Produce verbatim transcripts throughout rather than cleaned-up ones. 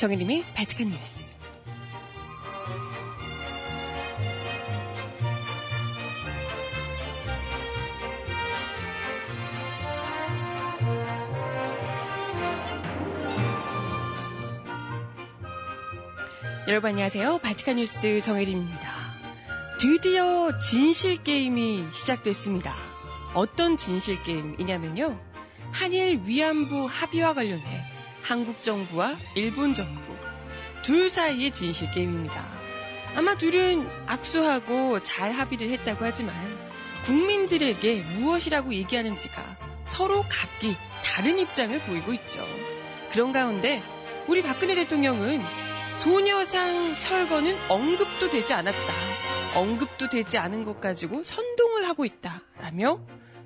정혜림이 발칙한 뉴스. 여러분 안녕하세요. 발칙한 뉴스 정혜림입니다. 드디어 진실 게임이 시작됐습니다. 어떤 진실 게임이냐면요. 한일 위안부 합의와 관련해 한국 정부와 일본 정부 둘 사이의 진실 게임입니다. 아마 둘은 악수하고 잘 합의를 했다고 하지만 국민들에게 무엇이라고 얘기하는지가 서로 각기 다른 입장을 보이고 있죠. 그런 가운데 우리 박근혜 대통령은 소녀상 철거는 언급도 되지 않았다. 언급도 되지 않은 것 가지고 선동을 하고 있다라며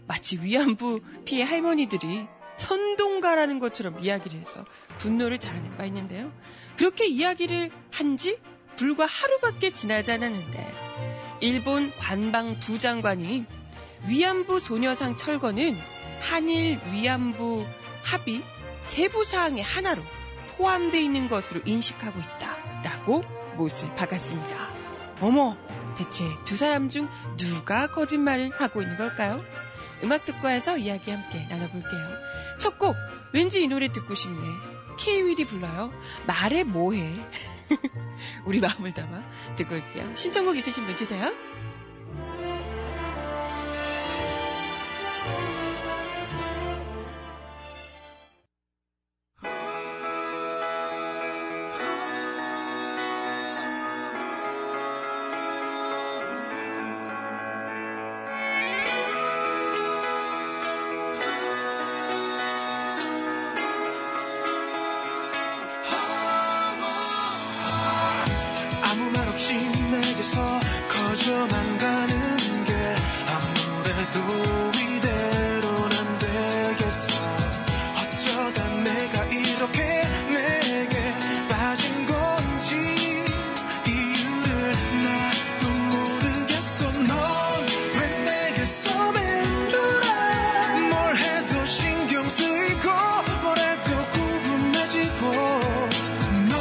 마치 위안부 피해 할머니들이 선동가라는 것처럼 이야기를 해서 분노를 자아낸 바 있는데요. 그렇게 이야기를 한 지 불과 하루밖에 지나지 않았는데 일본 관방부 장관이 위안부 소녀상 철거는 한일 위안부 합의 세부 사항의 하나로 포함되어 있는 것으로 인식하고 있다라고 못을 박았습니다. 어머! 대체 두 사람 중 누가 거짓말을 하고 있는 걸까요? 음악 듣고에서 이야기 함께 나눠볼게요. 첫 곡 왠지 이 노래 듣고 싶네. K-윌이 불러요. 말해 뭐해. 우리 마음을 담아 듣고 올게요. 신청곡 있으신 분 주세요. 거저만 가는 게 아무래도 이대로는 안 되겠어. 어쩌다 내가 이렇게 내게 빠진 건지 이유를 나도 모르겠어. 넌 왜 내게서 맴돌아. 뭘 해도 신경 쓰이고 뭘 해도 궁금해지고 넌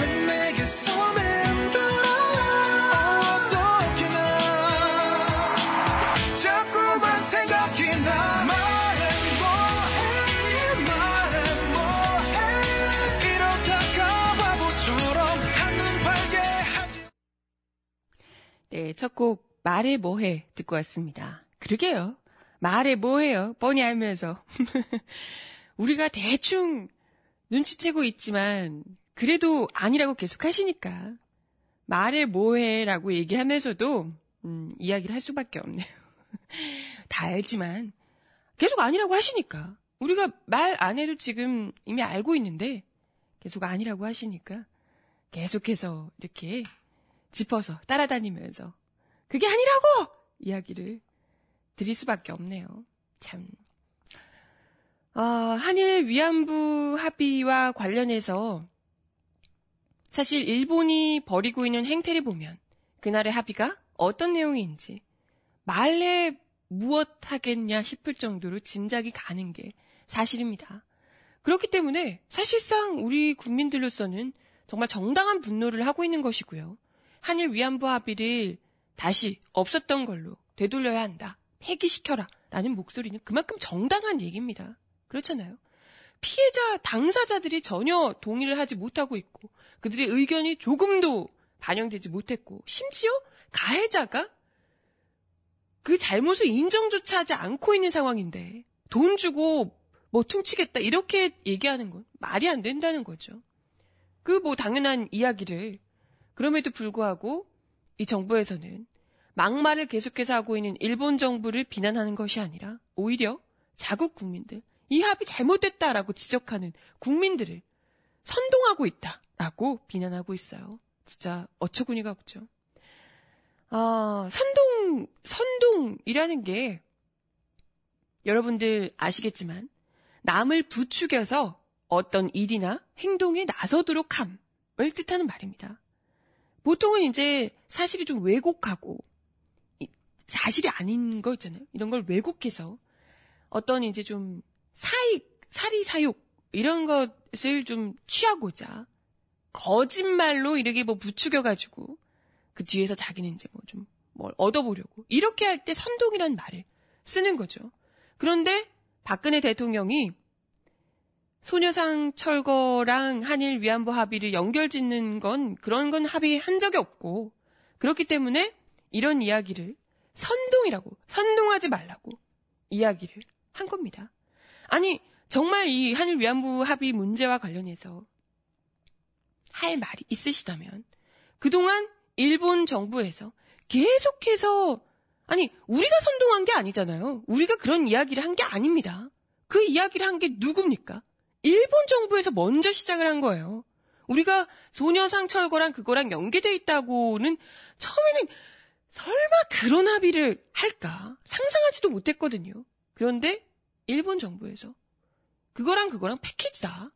왜 내게서 맴돌아. 네, 첫 곡 말해 뭐해 듣고 왔습니다. 그러게요. 말해 뭐해요. 뻔히 알면서. 우리가 대충 눈치채고 있지만 그래도 아니라고 계속 하시니까 말해 뭐해라고 얘기하면서도 음, 이야기를 할 수밖에 없네요. 다 알지만 계속 아니라고 하시니까 우리가 말 안 해도 지금 이미 알고 있는데 계속 아니라고 하시니까 계속해서 이렇게 짚어서 따라다니면서 그게 아니라고 이야기를 드릴 수밖에 없네요. 참 어, 한일 위안부 합의와 관련해서 사실 일본이 벌이고 있는 행태를 보면 그날의 합의가 어떤 내용인지 말해 무엇하겠냐 싶을 정도로 짐작이 가는 게 사실입니다. 그렇기 때문에 사실상 우리 국민들로서는 정말 정당한 분노를 하고 있는 것이고요. 한일 위안부 합의를 다시 없었던 걸로 되돌려야 한다. 폐기시켜라. 라는 목소리는 그만큼 정당한 얘기입니다. 그렇잖아요. 피해자, 당사자들이 전혀 동의를 하지 못하고 있고 그들의 의견이 조금도 반영되지 못했고 심지어 가해자가 그 잘못을 인정조차 하지 않고 있는 상황인데 돈 주고 뭐 퉁치겠다 이렇게 얘기하는 건 말이 안 된다는 거죠. 그 뭐 당연한 이야기를 그럼에도 불구하고 이 정부에서는 막말을 계속해서 하고 있는 일본 정부를 비난하는 것이 아니라 오히려 자국 국민들, 이 합의 잘못됐다라고 지적하는 국민들을 선동하고 있다라고 비난하고 있어요. 진짜 어처구니가 없죠. 아, 선동, 선동이라는 게 여러분들 아시겠지만 남을 부추겨서 어떤 일이나 행동에 나서도록 함을 뜻하는 말입니다. 보통은 이제 사실이 좀 왜곡하고 사실이 아닌 거 있잖아요. 이런 걸 왜곡해서 어떤 이제 좀 사익, 사리사욕 이런 것을 좀 취하고자 거짓말로 이렇게 뭐 부추겨가지고 그 뒤에서 자기는 이제 뭐 좀 뭘 얻어보려고 이렇게 할 때 선동이란 말을 쓰는 거죠. 그런데 박근혜 대통령이 소녀상 철거랑 한일 위안부 합의를 연결짓는 건 그런 건 합의한 적이 없고 그렇기 때문에 이런 이야기를 선동이라고 선동하지 말라고 이야기를 한 겁니다. 아니 정말 이 한일 위안부 합의 문제와 관련해서 할 말이 있으시다면 그동안 일본 정부에서 계속해서 아니 우리가 선동한 게 아니잖아요. 우리가 그런 이야기를 한 게 아닙니다. 그 이야기를 한 게 누굽니까? 일본 정부에서 먼저 시작을 한 거예요. 우리가 소녀상 철거랑 그거랑 연계돼 있다고는 처음에는 설마 그런 합의를 할까 상상하지도 못했거든요. 그런데 일본 정부에서 그거랑 그거랑 패키지다.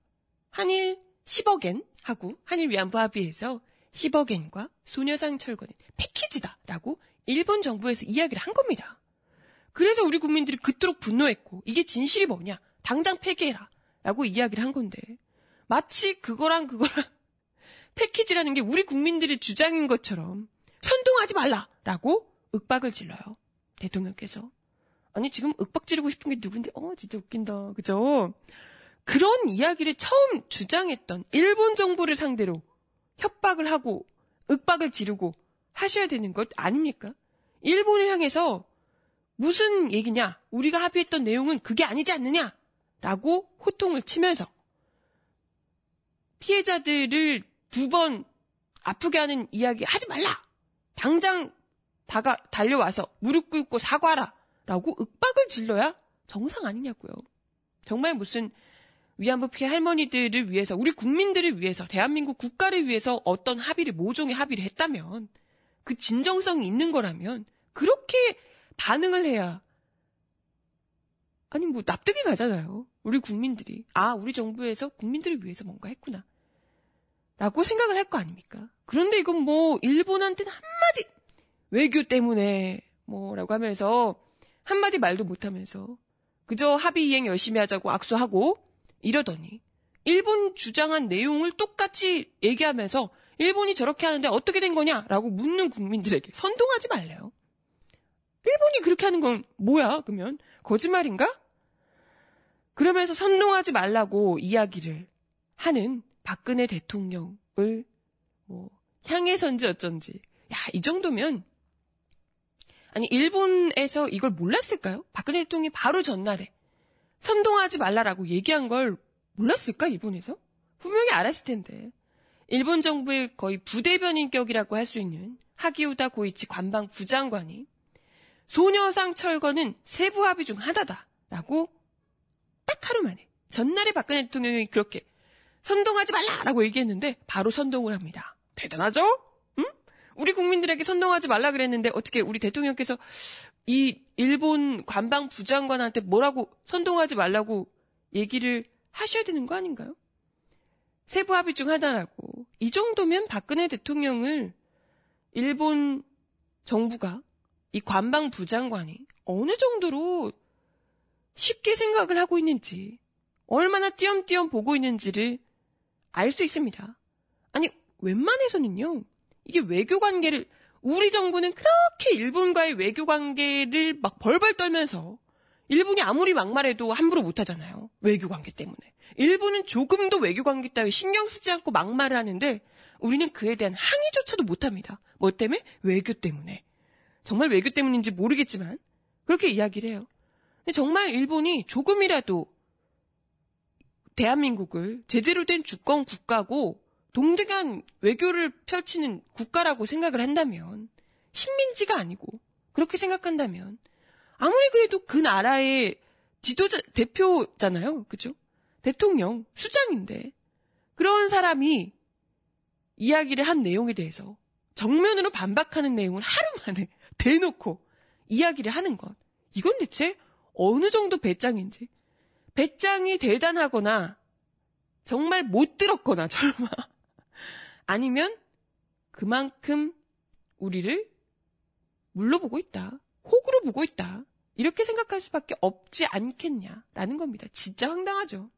한일 십억 엔 하고 한일 위안부 합의에서 십억 엔과 소녀상 철거는 패키지다라고 일본 정부에서 이야기를 한 겁니다. 그래서 우리 국민들이 그토록 분노했고 이게 진실이 뭐냐 당장 폐기해라 라고 이야기를 한 건데 마치 그거랑 그거랑 패키지라는 게 우리 국민들의 주장인 것처럼 선동하지 말라라고 윽박을 질러요. 대통령께서. 아니 지금 윽박 지르고 싶은 게 누군데 어 진짜 웃긴다. 그죠? 그런 이야기를 처음 주장했던 일본 정부를 상대로 협박을 하고 윽박을 지르고 하셔야 되는 것 아닙니까? 일본을 향해서 무슨 얘기냐? 우리가 합의했던 내용은 그게 아니지 않느냐? 라고 호통을 치면서 피해자들을 두 번 아프게 하는 이야기 하지 말라! 당장 다가, 달려와서 무릎 꿇고 사과하라! 라고 윽박을 질러야 정상 아니냐고요. 정말 무슨 위안부 피해 할머니들을 위해서 우리 국민들을 위해서 대한민국 국가를 위해서 어떤 합의를 모종의 합의를 했다면 그 진정성이 있는 거라면 그렇게 반응을 해야 아니 뭐 납득이 가잖아요. 우리 국민들이 아 우리 정부에서 국민들을 위해서 뭔가 했구나 라고 생각을 할 거 아닙니까? 그런데 이건 뭐 일본한테는 한마디 외교 때문에 뭐라고 하면서 한마디 말도 못하면서 그저 합의 이행 열심히 하자고 악수하고 이러더니 일본 주장한 내용을 똑같이 얘기하면서 일본이 저렇게 하는데 어떻게 된 거냐라고 묻는 국민들에게 선동하지 말래요. 일본이 그렇게 하는 건 뭐야 그러면 거짓말인가? 그러면서 선동하지 말라고 이야기를 하는 박근혜 대통령을 뭐 향해선지 어쩐지 야, 이 정도면 아니 일본에서 이걸 몰랐을까요? 박근혜 대통령이 바로 전날에 선동하지 말라라고 얘기한 걸 몰랐을까? 일본에서? 분명히 알았을 텐데. 일본 정부의 거의 부대변인격이라고 할 수 있는 하기우다 고이치 관방 부장관이 소녀상 철거는 세부 합의 중 하나다라고 딱 하루 만에 전날에 박근혜 대통령이 그렇게 선동하지 말라라고 얘기했는데 바로 선동을 합니다. 대단하죠? 응? 우리 국민들에게 선동하지 말라 그랬는데 어떻게 우리 대통령께서 이 일본 관방 부장관한테 뭐라고 선동하지 말라고 얘기를 하셔야 되는 거 아닌가요? 세부 합의 중 하나라고. 이 정도면 박근혜 대통령을 일본 정부가 이 관방 부장관이 어느 정도로 쉽게 생각을 하고 있는지 얼마나 띄엄띄엄 보고 있는지를 알 수 있습니다. 아니 웬만해서는요. 이게 외교 관계를 우리 정부는 그렇게 일본과의 외교 관계를 막 벌벌 떨면서 일본이 아무리 막말해도 함부로 못하잖아요. 외교 관계 때문에. 일본은 조금도 외교 관계 따위 신경 쓰지 않고 막말을 하는데 우리는 그에 대한 항의조차도 못합니다. 뭐 때문에? 외교 때문에. 정말 외교 때문인지 모르겠지만 그렇게 이야기를 해요. 근데 정말 일본이 조금이라도 대한민국을 제대로 된 주권 국가고 동등한 외교를 펼치는 국가라고 생각을 한다면 식민지가 아니고 그렇게 생각한다면 아무리 그래도 그 나라의 지도자 대표잖아요. 그죠? 대통령, 수장인데 그런 사람이 이야기를 한 내용에 대해서 정면으로 반박하는 내용을 하루 만에 대놓고 이야기를 하는 것. 이건 대체 어느 정도 배짱인지. 배짱이 대단하거나 정말 못 들었거나 설마 아니면 그만큼 우리를 물러보고 있다. 호구로 보고 있다. 이렇게 생각할 수밖에 없지 않겠냐라는 겁니다. 진짜 황당하죠.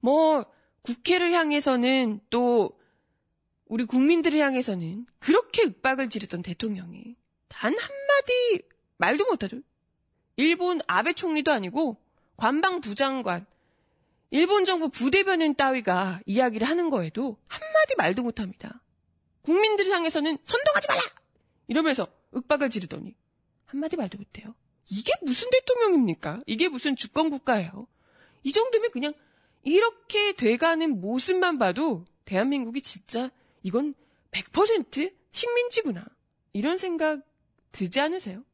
뭐 국회를 향해서는 또 우리 국민들을 향해서는 그렇게 윽박을 지르던 대통령이 단 한마디 말도 못하죠. 일본 아베 총리도 아니고 관방부 장관, 일본 정부 부대변인 따위가 이야기를 하는 거에도 한마디 말도 못합니다. 국민들을 향해서는 선동하지 말라! 이러면서 윽박을 지르더니 한마디 말도 못해요. 이게 무슨 대통령입니까? 이게 무슨 주권국가예요? 이 정도면 그냥 이렇게 돼가는 모습만 봐도 대한민국이 진짜 이건 백 퍼센트 식민지구나. 이런 생각 들지 않으세요?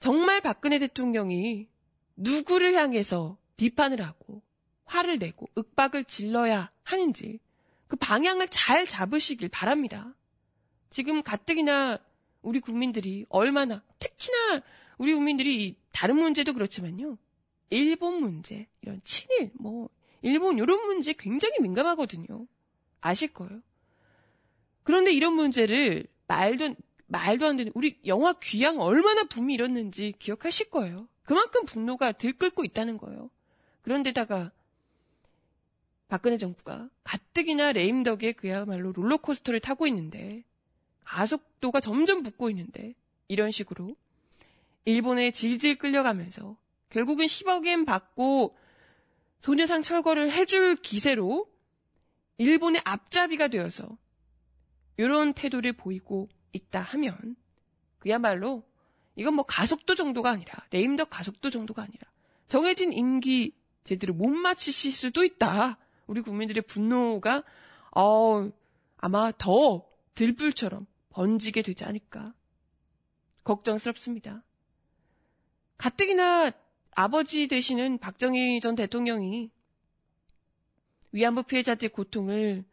정말 박근혜 대통령이 누구를 향해서 비판을 하고 화를 내고 윽박을 질러야 하는지 그 방향을 잘 잡으시길 바랍니다. 지금 가뜩이나 우리 국민들이 얼마나, 특히나 우리 국민들이 다른 문제도 그렇지만요. 일본 문제, 이런 친일, 뭐 일본 이런 문제 굉장히 민감하거든요. 아실 거예요. 그런데 이런 문제를 말도, 말도 안 되는 우리 영화 귀향 얼마나 붐이 일었는지 기억하실 거예요. 그만큼 분노가 들끓고 있다는 거예요. 그런데다가 박근혜 정부가 가뜩이나 레임 덕에 그야말로 롤러코스터를 타고 있는데 가속도가 점점 붙고 있는데 이런 식으로 일본에 질질 끌려가면서 결국은 십억 엔 받고 소녀상 철거를 해줄 기세로 일본의 앞잡이가 되어서 이런 태도를 보이고 있다 하면 그야말로 이건 뭐 가속도 정도가 아니라 레임덕 가속도 정도가 아니라 정해진 임기 제대로 못 마치실 수도 있다. 우리 국민들의 분노가 어, 아마 더 들불처럼 번지게 되지 않을까 걱정스럽습니다. 가뜩이나 아버지 되시는 박정희 전 대통령이 위안부 피해자들의 고통을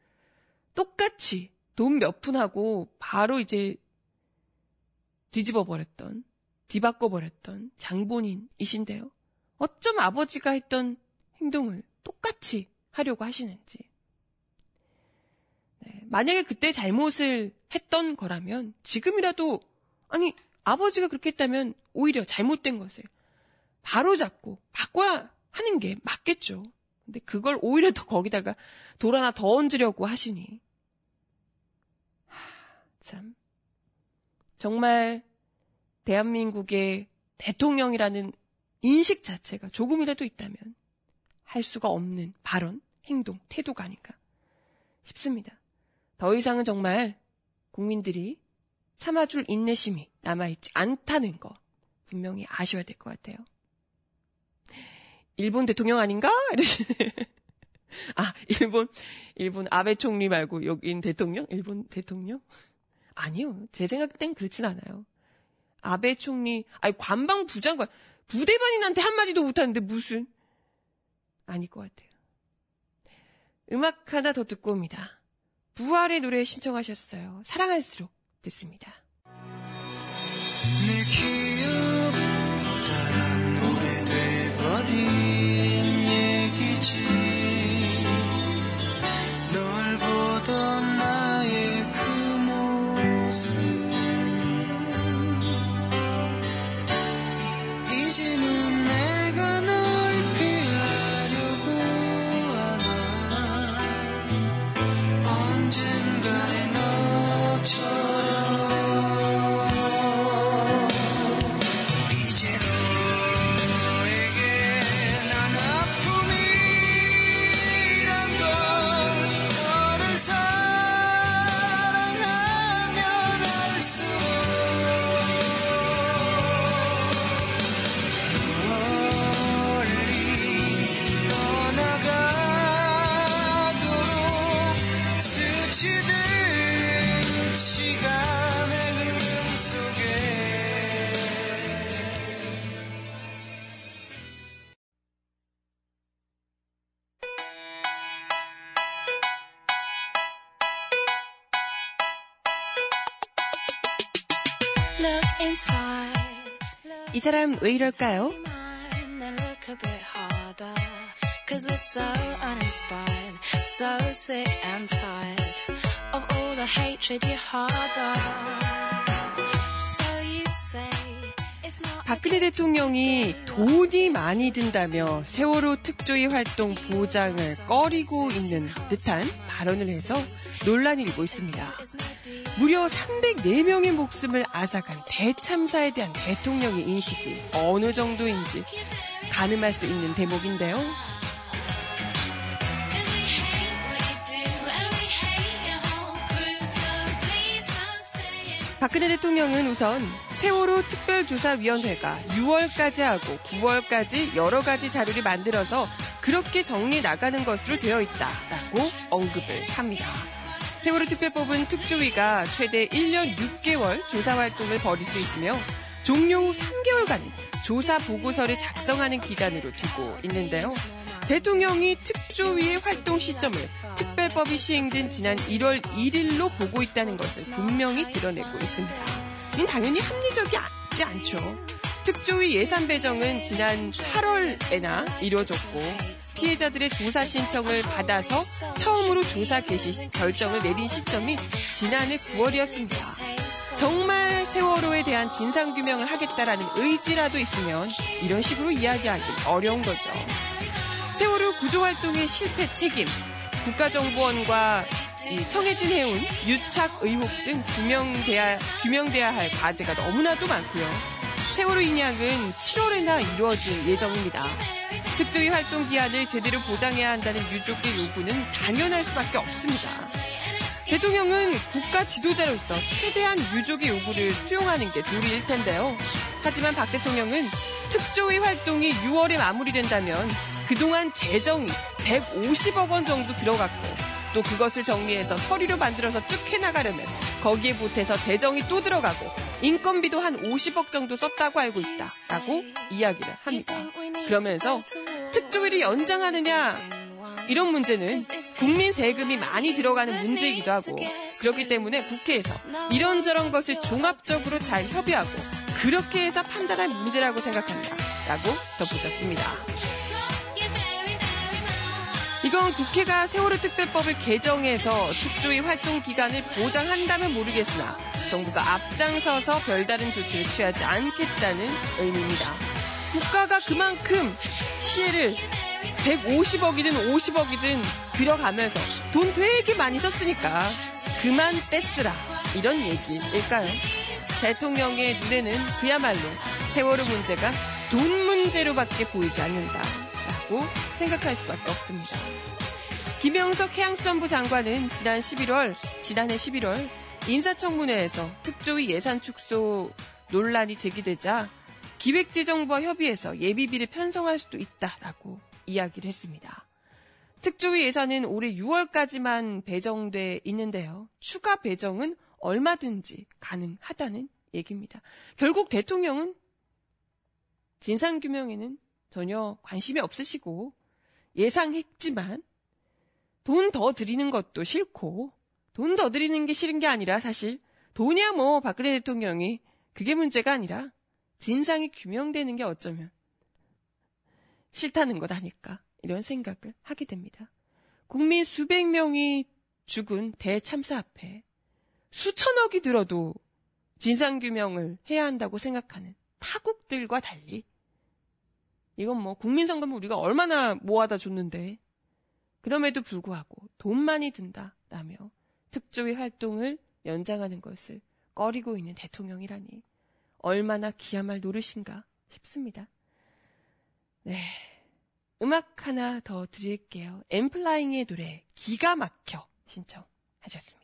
똑같이 돈 몇 푼 하고 바로 이제 뒤집어 버렸던, 뒤바꿔 버렸던 장본인이신데요. 어쩜 아버지가 했던 행동을 똑같이 하려고 하시는지. 네, 만약에 그때 잘못을 했던 거라면 지금이라도 아니 아버지가 그렇게 했다면 오히려 잘못된 것을 바로잡고 바꿔야 하는 게 맞겠죠. 근데 그걸 오히려 더 거기다가 돌 하나 더 얹으려고 하시니 하, 참 정말 대한민국의 대통령이라는 인식 자체가 조금이라도 있다면 할 수가 없는 발언, 행동, 태도가 아닌가 싶습니다. 더 이상은 정말 국민들이 참아줄 인내심이 남아있지 않다는 거 분명히 아셔야 될 것 같아요. 일본 대통령 아닌가? 아, 일본, 일본 아베 총리 말고 여긴 대통령? 일본 대통령? 아니요. 제 생각엔 그렇진 않아요. 아베 총리, 아니 관방부 장관, 부대변인한테 한마디도 못하는데 무슨? 아닐 것 같아요. 음악 하나 더 듣고 옵니다. 부활의 노래 신청하셨어요. 사랑할수록 듣습니다. 이 사람 왜 이럴까요? 박근혜 대통령이 돈이 많이 든다며 세월호 특조위 활동 보장을 꺼리고 있는 듯한 발언을 해서 논란이 일고 있습니다. 무려 삼백사 명의 목숨을 앗아간 대참사에 대한 대통령의 인식이 어느 정도인지 가늠할 수 있는 대목인데요. 박근혜 대통령은 우선 세월호 특별조사위원회가 유월까지 하고 구월까지 여러 가지 자료를 만들어서 그렇게 정리 나가는 것으로 되어 있다라고 언급을 합니다. 세월호 특별법은 특조위가 최대 일 년 육 개월 조사활동을 벌일 수 있으며 종료 후 삼 개월간 조사 보고서를 작성하는 기간으로 두고 있는데요. 대통령이 특조위의 활동 시점을 특별법이 시행된 지난 일월 일일로 보고 있다는 것을 분명히 드러내고 있습니다. 이건 당연히 합리적이지 않죠. 특조위 예산 배정은 지난 팔월에나 이뤄졌고 피해자들의 조사 신청을 받아서 처음으로 조사 개시 결정을 내린 시점이 지난해 구월이었습니다. 정말 세월호에 대한 진상규명을 하겠다라는 의지라도 있으면 이런 식으로 이야기하기 어려운 거죠. 세월호 구조활동의 실패 책임, 국가정보원과 청해진 해운, 유착 의혹 등 규명돼야, 규명돼야 할 과제가 너무나도 많고요. 세월호 인양은 칠월에나 이루어질 예정입니다. 특조위 활동 기한을 제대로 보장해야 한다는 유족의 요구는 당연할 수밖에 없습니다. 대통령은 국가 지도자로서 최대한 유족의 요구를 수용하는 게 도리일 텐데요. 하지만 박 대통령은 특조위 활동이 유월에 마무리된다면 그동안 재정이 백오십억 원 정도 들어갔고 또 그것을 정리해서 서류로 만들어서 쭉 해나가려면 거기에 보태서 재정이 또 들어가고 인건비도 한 오십억 정도 썼다고 알고 있다라고 이야기를 합니다. 그러면서 특조위를 연장하느냐 이런 문제는 국민 세금이 많이 들어가는 문제이기도 하고 그렇기 때문에 국회에서 이런저런 것을 종합적으로 잘 협의하고 그렇게 해서 판단할 문제라고 생각한다 라고 덧붙였습니다. 이건 국회가 세월호 특별법을 개정해서 특조위 활동 기간을 보장한다면 모르겠으나 정부가 앞장서서 별다른 조치를 취하지 않겠다는 의미입니다. 국가가 그만큼 시혜를 백오십억이든 오십억이든 들어가면서 돈 되게 많이 썼으니까 그만 떼쓰라 이런 얘기일까요? 대통령의 눈에는 그야말로 세월호 문제가 돈 문제로밖에 보이지 않는다라고 생각할 수밖에 없습니다. 김영석 해양수산부 장관은 지난 십일월, 지난해 십일월 인사청문회에서 특조위 예산 축소 논란이 제기되자 기획재정부와 협의해서 예비비를 편성할 수도 있다라고 이야기를 했습니다. 특조위 예산은 올해 유월까지만 배정돼 있는데요. 추가 배정은 얼마든지 가능하다는 얘기입니다. 결국 대통령은 진상규명에는 전혀 관심이 없으시고 예상했지만 돈 더 드리는 것도 싫고 돈 더 드리는 게 싫은 게 아니라 사실 돈이야 뭐 박근혜 대통령이 그게 문제가 아니라 진상이 규명되는 게 어쩌면 싫다는 것 아닐까 이런 생각을 하게 됩니다. 국민 수백 명이 죽은 대참사 앞에 수천억이 들어도 진상규명을 해야 한다고 생각하는 타국들과 달리 이건 뭐 국민성금 우리가 얼마나 모아다 줬는데 그럼에도 불구하고 돈 많이 든다라며 특조위 활동을 연장하는 것을 꺼리고 있는 대통령이라니 얼마나 기야말 노릇인가 싶습니다. 네, 음악 하나 더 드릴게요. 엠플라잉의 노래 기가 막혀 신청하셨습니다.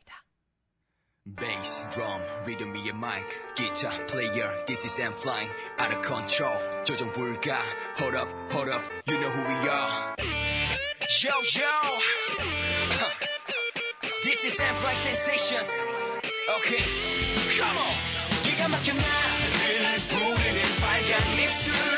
Bass, drum, rhythm in your mic, guitar player, this is Mplying, out of control, 조정 불가, hold up, hold up, you know who we are. Yo, yo, this is Mplying Sensations, okay, come on, 기가 막혀 나, 그날 부르는 빨간 입술.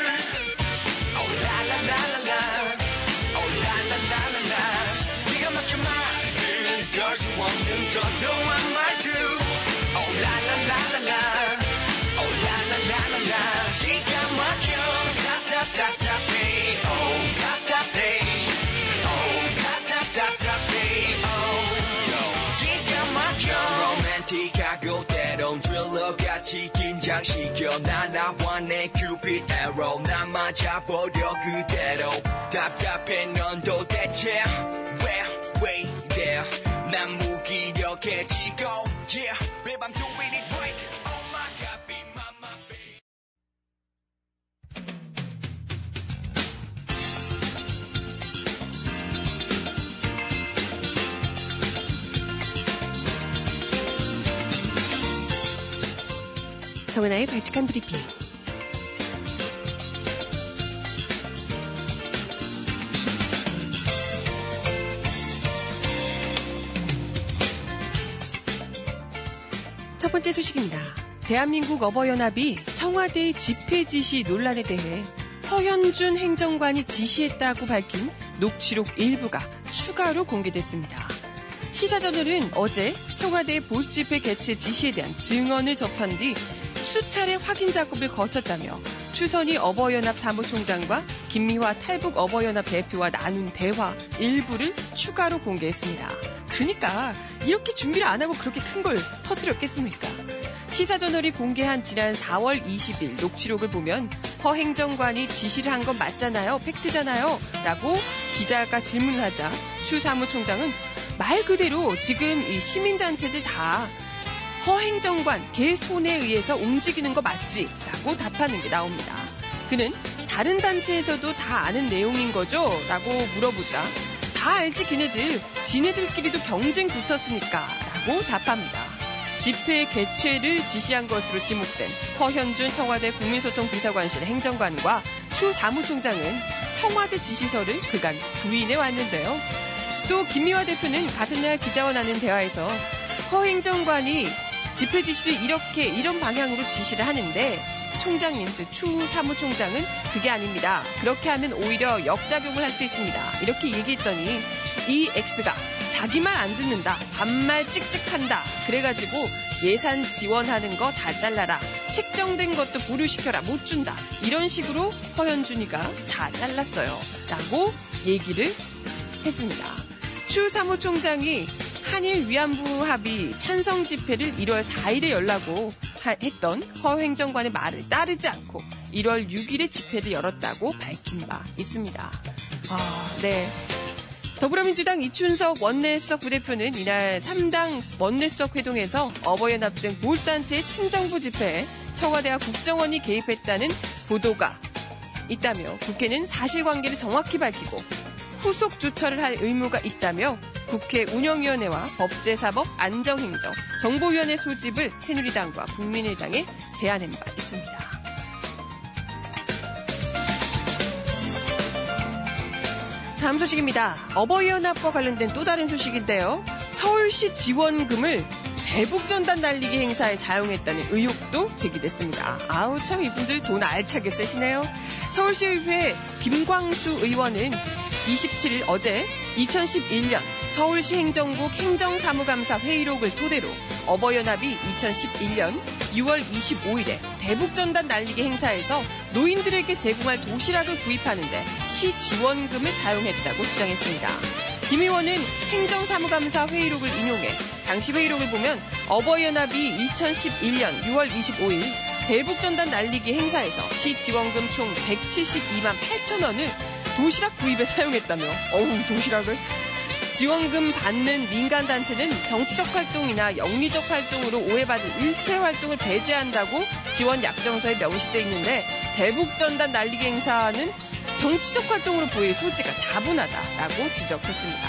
넌 드릴러같이 긴장시켜 나 나와 내 큐핏 에러 난 맞아버려 그대로 답답해 넌 도대체 왜 왜 이래 난 무기력해지고 yeah babe I'm doing it right oh my god be my my baby 정은아의 발칙한 브리핑. 첫 번째 소식입니다. 대한민국 어버연합이 청와대의 집회 지시 논란에 대해 허현준 행정관이 지시했다고 밝힌 녹취록 일부가 추가로 공개됐습니다. 시사저널은 어제 청와대의 보수집회 개최 지시에 대한 증언을 접한 뒤 수차례 확인 작업을 거쳤다며 추선희 어버연합 사무총장과 김미화 탈북 어버연합 대표와 나눈 대화 일부를 추가로 공개했습니다. 그러니까 이렇게 준비를 안 하고 그렇게 큰 걸 터뜨렸겠습니까? 시사저널이 공개한 지난 사월 이십일 녹취록을 보면 허 행정관이 지시를 한 건 맞잖아요, 팩트잖아요 라고 기자가 질문하자 추 사무총장은 말 그대로 지금 이 시민단체들 다 허 행정관, 걔 손에 의해서 움직이는 거 맞지? 라고 답하는 게 나옵니다. 그는 다른 단체에서도 다 아는 내용인 거죠? 라고 물어보자 다 알지 걔네들, 지네들끼리도 경쟁 붙었으니까 라고 답합니다. 집회 개최를 지시한 것으로 지목된 허현준 청와대 국민소통비서관실 행정관과 추 사무총장은 청와대 지시서를 그간 부인해 왔는데요. 또 김미화 대표는 같은 날 기자와 나눈 대화에서 허 행정관이 집회 지시를 이렇게 이런 방향으로 지시를 하는데 총장님, 즉 추 사무총장은 그게 아닙니다. 그렇게 하면 오히려 역작용을 할 수 있습니다. 이렇게 얘기했더니 이 X가 자기 말 안 듣는다. 반말 찍찍한다. 그래가지고 예산 지원하는 거 다 잘라라. 책정된 것도 보류시켜라. 못 준다. 이런 식으로 허현준이가 다 잘랐어요. 라고 얘기를 했습니다. 추 사무총장이 한일 위안부 합의 찬성 집회를 일월 사일에 열라고 하, 했던 허 행정관의 말을 따르지 않고 일월 육일에 집회를 열었다고 밝힌 바 있습니다. 아, 네. 더불어민주당 이춘석 원내수석 부대표는 이날 삼당 원내수석 회동에서 어버이연합 등 보수단체의 친정부 집회에 청와대와 국정원이 개입했다는 보도가 있다며 국회는 사실관계를 정확히 밝히고 후속 조처를 할 의무가 있다며 국회 운영위원회와 법제사법, 안정행정, 정보위원회 소집을 새누리당과 국민의당에 제안한 바 있습니다. 다음 소식입니다. 어버이연합과 관련된 또 다른 소식인데요. 서울시 지원금을 대북전단 날리기 행사에 사용했다는 의혹도 제기됐습니다. 아우 참 이분들 돈 알차게 쓰시네요. 서울시의회 김광수 의원은 이십칠일 어제 이천십일년 서울시 행정국 행정사무감사 회의록을 토대로 어버이연합이 이천십일년 유월 이십오일에 대북전단 날리기 행사에서 노인들에게 제공할 도시락을 구입하는 데 시 지원금을 사용했다고 주장했습니다. 김 의원은 행정사무감사 회의록을 인용해 당시 회의록을 보면 어버이연합이 이천십일년 유월 이십오일 대북전단 날리기 행사에서 시 지원금 총 백칠십이만 팔천 원을 도시락 구입에 사용했다며 어우 도시락을 지원금 받는 민간단체는 정치적 활동이나 영리적 활동으로 오해받은 일체 활동을 배제한다고 지원 약정서에 명시되어 있는데 대북전단 날리기 행사는 정치적 활동으로 보일 소지가 다분하다라고 지적했습니다.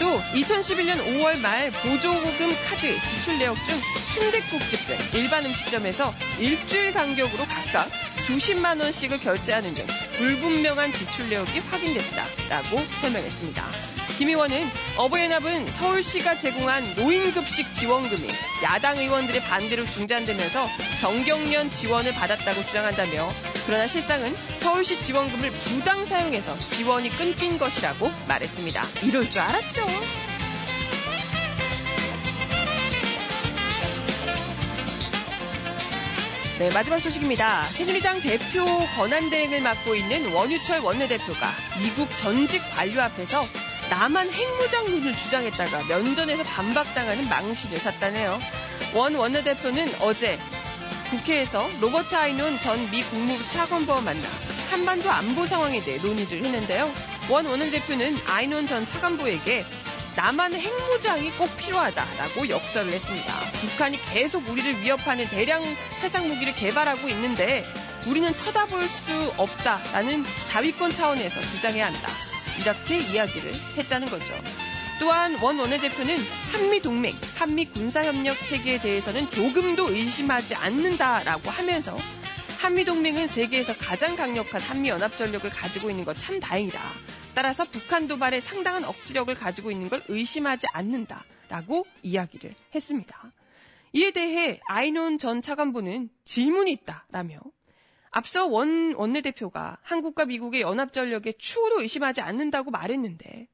또 이천십일년 오월 말 보조금 카드 지출 내역 중 순댓국집 등 일반 음식점에서 일주일 간격으로 각각 수십만 원씩을 결제하는 등 불분명한 지출 내역이 확인됐다라고 설명했습니다. 김 의원은 어버이연합은 서울시가 제공한 노인급식 지원금이 야당 의원들의 반대로 중단되면서 정경련 지원을 받았다고 주장한다며 그러나 실상은 서울시 지원금을 부당 사용해서 지원이 끊긴 것이라고 말했습니다. 이럴 줄 알았죠. 네, 마지막 소식입니다. 새누리당 대표 권한대행을 맡고 있는 원유철 원내대표가 미국 전직 관료 앞에서 남한 핵무장론을 주장했다가 면전에서 반박당하는 망신을 샀다네요. 원 원내대표는 어제 국회에서 로버트 아이논 전 미 국무부 차관보와 만나 한반도 안보 상황에 대해 논의를 했는데요. 원 원내대표는 아이논 전 차관보에게 남한 핵무장이 꼭 필요하다라고 역설을 했습니다. 북한이 계속 우리를 위협하는 대량 살상 무기를 개발하고 있는데 우리는 쳐다볼 수 없다라는 자위권 차원에서 주장해야 한다. 이렇게 이야기를 했다는 거죠. 또한 원 원내대표는 한미 동맹, 한미 군사협력 체계에 대해서는 조금도 의심하지 않는다라고 하면서 한미 동맹은 세계에서 가장 강력한 한미 연합 전력을 가지고 있는 것 참 다행이다. 따라서 북한 도발에 상당한 억지력을 가지고 있는 걸 의심하지 않는다라고 이야기를 했습니다. 이에 대해 아이논 전 차관보는 질문이 있다라며 앞서 원 원내대표가 한국과 미국의 연합전력에 추호도 의심하지 않는다고 말했는데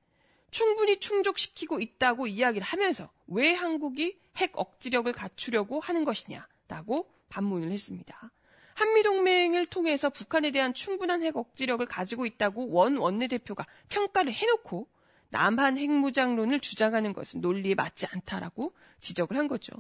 충분히 충족시키고 있다고 이야기를 하면서 왜 한국이 핵 억지력을 갖추려고 하는 것이냐라고 반문을 했습니다. 한미동맹을 통해서 북한에 대한 충분한 핵 억지력을 가지고 있다고 원 원내대표가 평가를 해놓고 남한 핵무장론을 주장하는 것은 논리에 맞지 않다라고 지적을 한 거죠.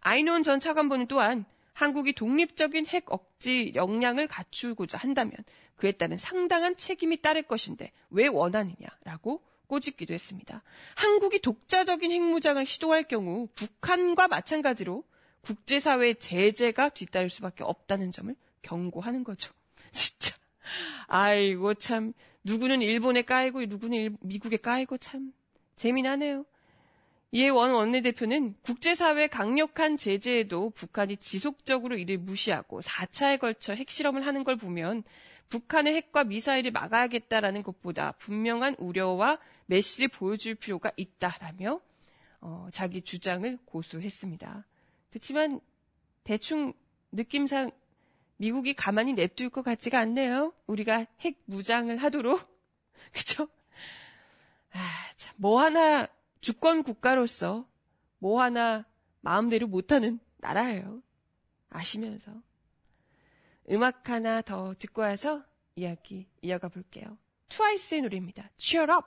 아이논 전 차관보는 또한 한국이 독립적인 핵 억지 역량을 갖추고자 한다면 그에 따른 상당한 책임이 따를 것인데 왜 원하느냐라고 꼬집기도 했습니다. 한국이 독자적인 핵무장을 시도할 경우 북한과 마찬가지로 국제사회의 제재가 뒤따를 수밖에 없다는 점을 경고하는 거죠. 진짜 아이고 참 누구는 일본에 까이고 누구는 일, 미국에 까이고 참 재미나네요. 이에 원 원내대표는 국제사회의 강력한 제재에도 북한이 지속적으로 이를 무시하고 사 차에 걸쳐 핵실험을 하는 걸 보면 북한의 핵과 미사일을 막아야겠다라는 것보다 분명한 우려와 메시지를 보여줄 필요가 있다라며 어, 자기 주장을 고수했습니다. 그렇지만 대충 느낌상 미국이 가만히 냅둘 것 같지가 않네요. 우리가 핵 무장을 하도록. 그렇죠? 아, 참, 뭐 하나 주권 국가로서 뭐 하나 마음대로 못하는 나라예요. 아시면서. 음악 하나 더 듣고 와서 이야기 이어가 볼게요. 트와이스의 노래입니다. Cheer up!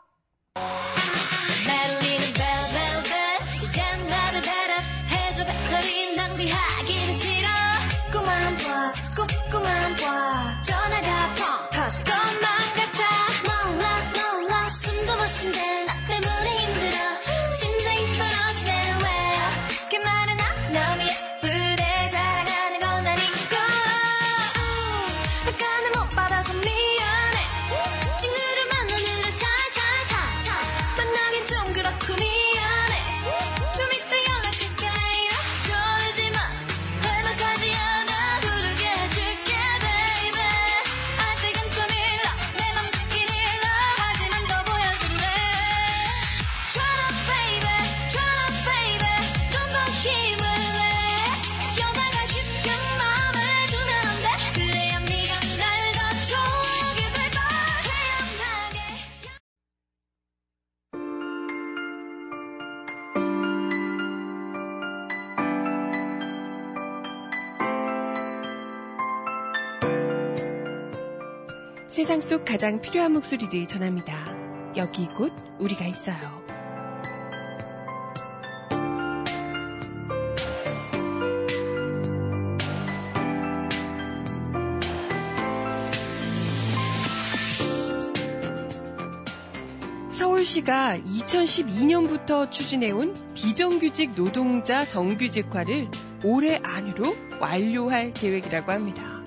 메릴린 벨벨벨 이젠 나를 달아 해저 배터리 낭비하기는 싫어 자꾸만 봐 자꾸만 봐 전화가 펑 터질 것만 같아 몰라 몰라 숨도 못 쉰대 나 때문에 힘들어 심장이 떨어지네 왜 그렇게 말은 안 너무 예쁘대 자랑하는 건 아니고 백간을 못 받아서 미안해 친구들만 눈으로 샤샤샤 만나긴 좀 그렇고 미안해 좀 이따 연락할게 졸리지마 회복하지 않아 부르게 해줄게 baby 아직은 좀 일러 내 맘 듣긴 일러 하지만 더 보여줄래 Shut up baby Shut up baby 좀 더 힘을 내 여다가 쉽게 마음을 주면 안 돼 그래야 네가 날 더 좋아하게 될 걸 기억나게 세상 속 가장 필요한 목소리를 전합니다. 여기 이곳 우리가 있어요. 서울시가 이천십이 년부터 추진해온 비정규직 노동자 정규직화를 올해 안으로 완료할 계획이라고 합니다.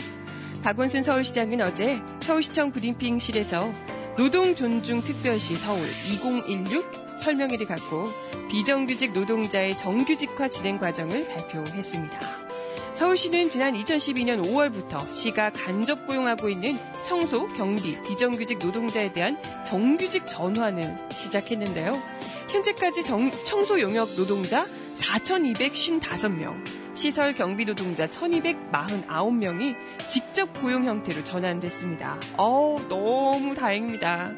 박원순 서울시장은 어제 서울시청 브리핑실에서 노동존중특별시 서울 이천십육 설명회를 갖고 비정규직 노동자의 정규직화 진행 과정을 발표했습니다. 서울시는 지난 이천십이 년 오월부터 시가 간접 고용하고 있는 청소, 경비, 비정규직 노동자에 대한 정규직 전환을 시작했는데요. 현재까지 정, 청소 용역 노동자 사천이백오십오 명, 시설 경비 노동자 천이백사십구 명이 직접 고용 형태로 전환됐습니다. 어우, 너무 다행입니다.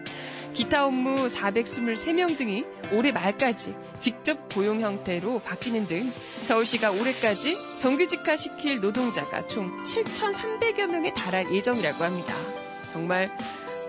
기타 업무 사백이십삼 명 등이 올해 말까지 직접 고용 형태로 바뀌는 등 서울시가 올해까지 정규직화시킬 노동자가 총 칠천삼백여 명에 달할 예정이라고 합니다. 정말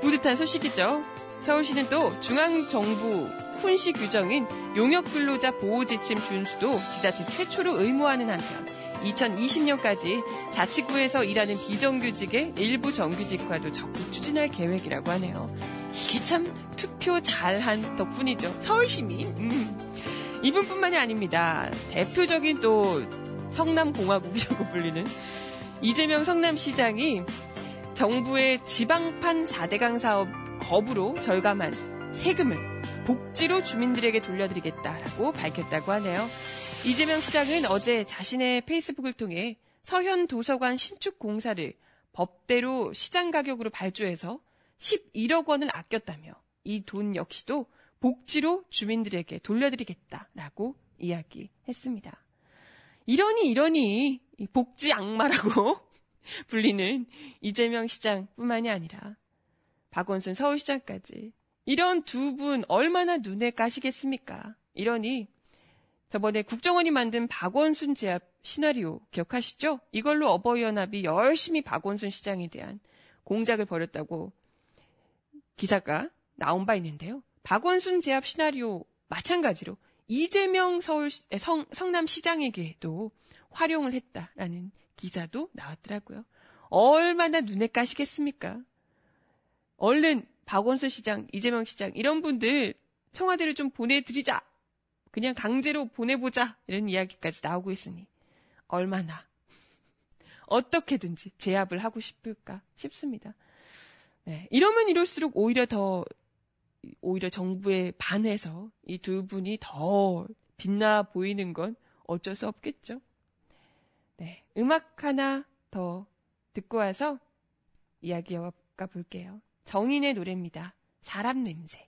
뿌듯한 소식이죠. 서울시는 또 중앙정부 훈시 규정인 용역근로자 보호지침 준수도 지자체 최초로 의무화하는 한편 이천이십 년까지 자치구에서 일하는 비정규직의 일부 정규직화도 적극 추진할 계획이라고 하네요. 이게 참 투표 잘한 덕분이죠. 서울시민. 음. 이분뿐만이 아닙니다. 대표적인 또 성남공화국이라고 불리는 이재명 성남시장이 정부의 지방판 사대강 사업 거부로 절감한 세금을 복지로 주민들에게 돌려드리겠다라고 밝혔다고 하네요. 이재명 시장은 어제 자신의 페이스북을 통해 서현 도서관 신축 공사를 법대로 시장 가격으로 발주해서 십일억 원을 아꼈다며 이 돈 역시도 복지로 주민들에게 돌려드리겠다라고 이야기했습니다. 이러니 이러니 복지 악마라고 불리는 이재명 시장뿐만이 아니라 박원순 서울시장까지 이런 두 분 얼마나 눈에 까시겠습니까? 이러니 저번에 국정원이 만든 박원순 제압 시나리오 기억하시죠? 이걸로 어버이연합이 열심히 박원순 시장에 대한 공작을 벌였다고 기사가 나온 바 있는데요. 박원순 제압 시나리오 마찬가지로 이재명 서울 성, 성남시장에게도 활용을 했다라는 기사도 나왔더라고요. 얼마나 눈에 까시겠습니까? 얼른 박원순 시장, 이재명 시장 이런 분들 청와대를 좀 보내드리자. 그냥 강제로 보내보자. 이런 이야기까지 나오고 있으니 얼마나 어떻게든지 제압을 하고 싶을까 싶습니다. 네, 이러면 이럴수록 오히려 더 오히려 정부에 반해서 이 두 분이 더 빛나 보이는 건 어쩔 수 없겠죠. 네, 음악 하나 더 듣고 와서 이야기 이어가 볼게요. 정인의 노래입니다. 사람 냄새.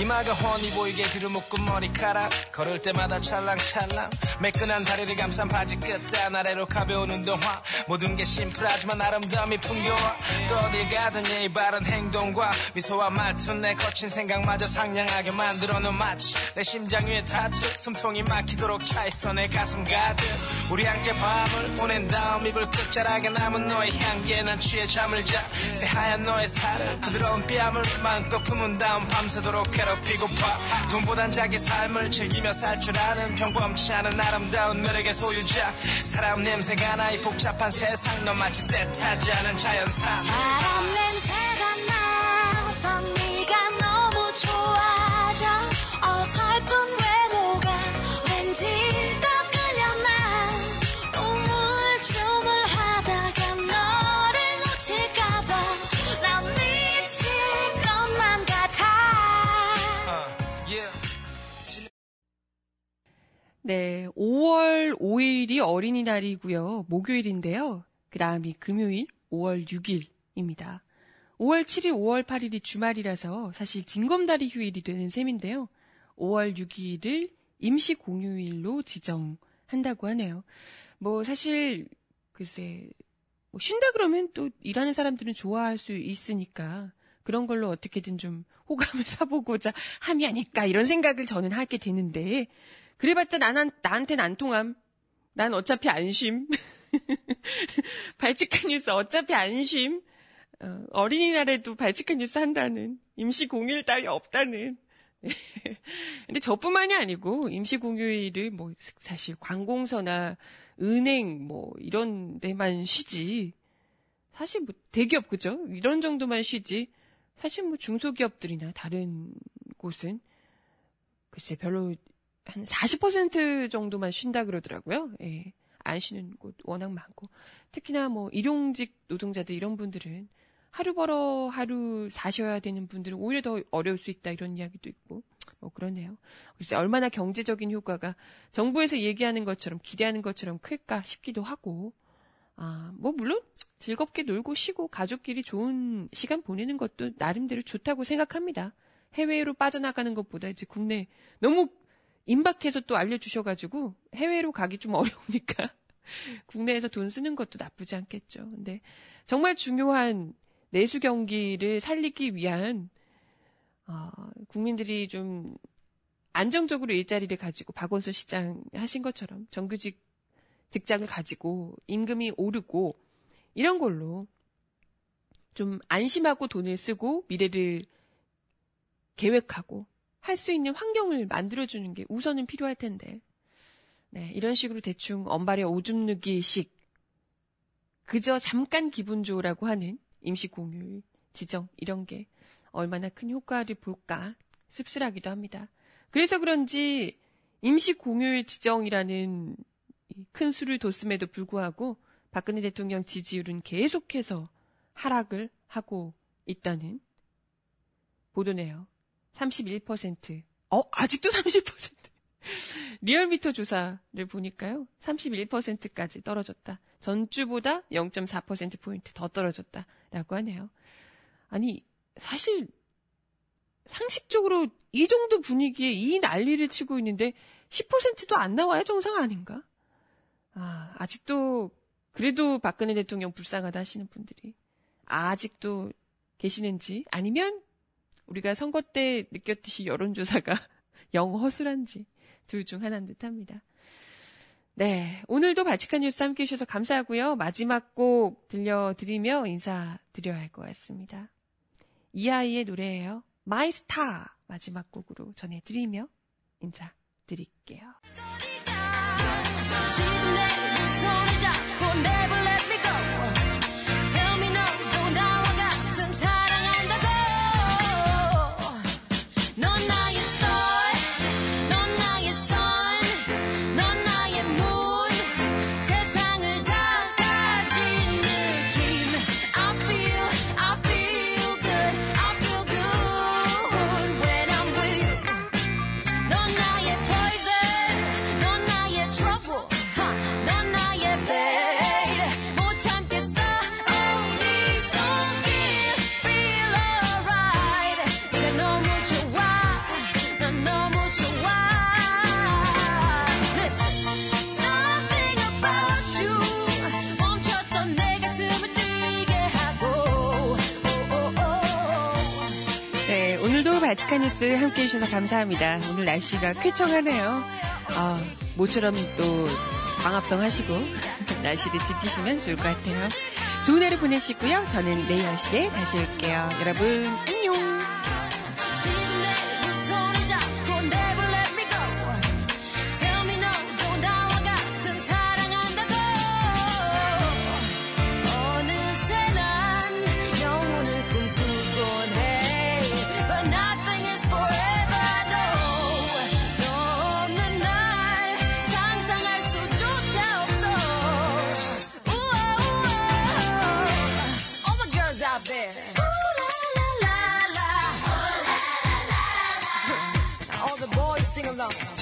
이마가 훤히 보이게 뒤로 묶은 머리카락 걸을 때마다 찰랑찰랑 매끈한 다리를 감싼 바지 끝단 아래로 가벼운 운동화 모든 게 심플하지만 아름다움이 풍겨와 또 어딜 가든 예의 바른 행동과 미소와 말투 내 거친 생각마저 상냥하게 만들어 놓은 마치 내 심장 위에 타투 숨통이 막히도록 차있어 내 가슴 가득 우리 함께 밤을 보낸 다음 이불 끝자락에 남은 너의 향기에 난 취해 잠을 자 새하얀 너의 살을 부드러운 뺨을 마음껏 품은 다음 밤새도록 괴롭히고파 돈보단 자기 삶을 즐기며 살 줄 아는 평범치 않은 아름다운 매력의 소유자 사람 냄새가 나 이 복잡한 세상 넌 마치 때타지 않은 자연사 사람 냄새가 나서 네가 너무 좋아져 어설픈 외모가 왠지 더 끌려나 우물쭈물 하다가 너를 놓칠까봐 난 미친 것만 같아 네, 오월 오일이 어린이날이고요. 목요일인데요. 그 다음이 금요일 오월 육일입니다. 오월 칠일, 오월 팔일이 주말이라서 사실 징검다리 휴일이 되는 셈인데요. 오월 육일을 임시 공휴일로 지정한다고 하네요. 뭐 사실 글쎄 뭐 쉰다 그러면 또 일하는 사람들은 좋아할 수 있으니까 그런 걸로 어떻게든 좀 호감을 사보고자 함이 아닐까 이런 생각을 저는 하게 되는데 그래봤자 나는, 나한텐 안 통함. 난 어차피 안 쉼. 발칙한 뉴스 어차피 안 쉼. 어, 어린이날에도 발칙한 뉴스 한다는. 임시공휴일 따위 없다는. 근데 저뿐만이 아니고 임시공휴일을 뭐 사실 관공서나 은행 뭐 이런 데만 쉬지. 사실 뭐 대기업 그죠? 이런 정도만 쉬지. 사실 뭐 중소기업들이나 다른 곳은 글쎄 별로 한 사십 퍼센트 정도만 쉰다 그러더라고요. 예. 안 쉬는 곳 워낙 많고. 특히나 뭐, 일용직 노동자들 이런 분들은 하루 벌어 하루 사셔야 되는 분들은 오히려 더 어려울 수 있다 이런 이야기도 있고. 뭐 그러네요. 글쎄, 얼마나 경제적인 효과가 정부에서 얘기하는 것처럼 기대하는 것처럼 클까 싶기도 하고. 아, 뭐, 물론 즐겁게 놀고 쉬고 가족끼리 좋은 시간 보내는 것도 나름대로 좋다고 생각합니다. 해외로 빠져나가는 것보다 이제 국내 너무 임박해서 또 알려주셔가지고 해외로 가기 좀 어려우니까 국내에서 돈 쓰는 것도 나쁘지 않겠죠. 근데 정말 중요한 내수 경기를 살리기 위한 어, 국민들이 좀 안정적으로 일자리를 가지고 박원순 시장 하신 것처럼 정규직 직장을 가지고 임금이 오르고 이런 걸로 좀 안심하고 돈을 쓰고 미래를 계획하고 할 수 있는 환경을 만들어주는 게 우선은 필요할 텐데, 네, 이런 식으로 대충 엄발의 오줌 누기식, 그저 잠깐 기분 좋으라고 하는 임시 공휴일 지정, 이런 게 얼마나 큰 효과를 볼까 씁쓸하기도 합니다. 그래서 그런지 임시 공휴일 지정이라는 큰 수를 뒀음에도 불구하고 박근혜 대통령 지지율은 계속해서 하락을 하고 있다는 보도네요. 삼십일 퍼센트. 어, 아직도 삼십 퍼센트. 리얼미터 조사를 보니까요. 삼십일 퍼센트까지 떨어졌다. 전주보다 영 점 사 퍼센트포인트 더 떨어졌다라고 하네요. 아니, 사실 상식적으로 이 정도 분위기에 이 난리를 치고 있는데 십 퍼센트도 안 나와야 정상 아닌가? 아, 아직도 그래도 박근혜 대통령 불쌍하다 하시는 분들이 아직도 계시는지, 아니면 우리가 선거 때 느꼈듯이 여론조사가 영 허술한지 둘 중 하나인 듯합니다. 네, 오늘도 발칙한 뉴스 함께해 주셔서 감사하고요. 마지막 곡 들려드리며 인사드려야 할 것 같습니다. 이하이의 노래예요. My Star 마지막 곡으로 전해드리며 인사드릴게요. 발칙한 뉴스 함께해 주셔서 감사합니다. 오늘 날씨가 쾌청하네요. 아, 모처럼 또 방합성 하시고 날씨를 지키시면 좋을 것 같아요. 좋은 하루 보내시고요. 저는 내일 열 시에 다시 올게요. 여러분 안녕. All the boys sing along.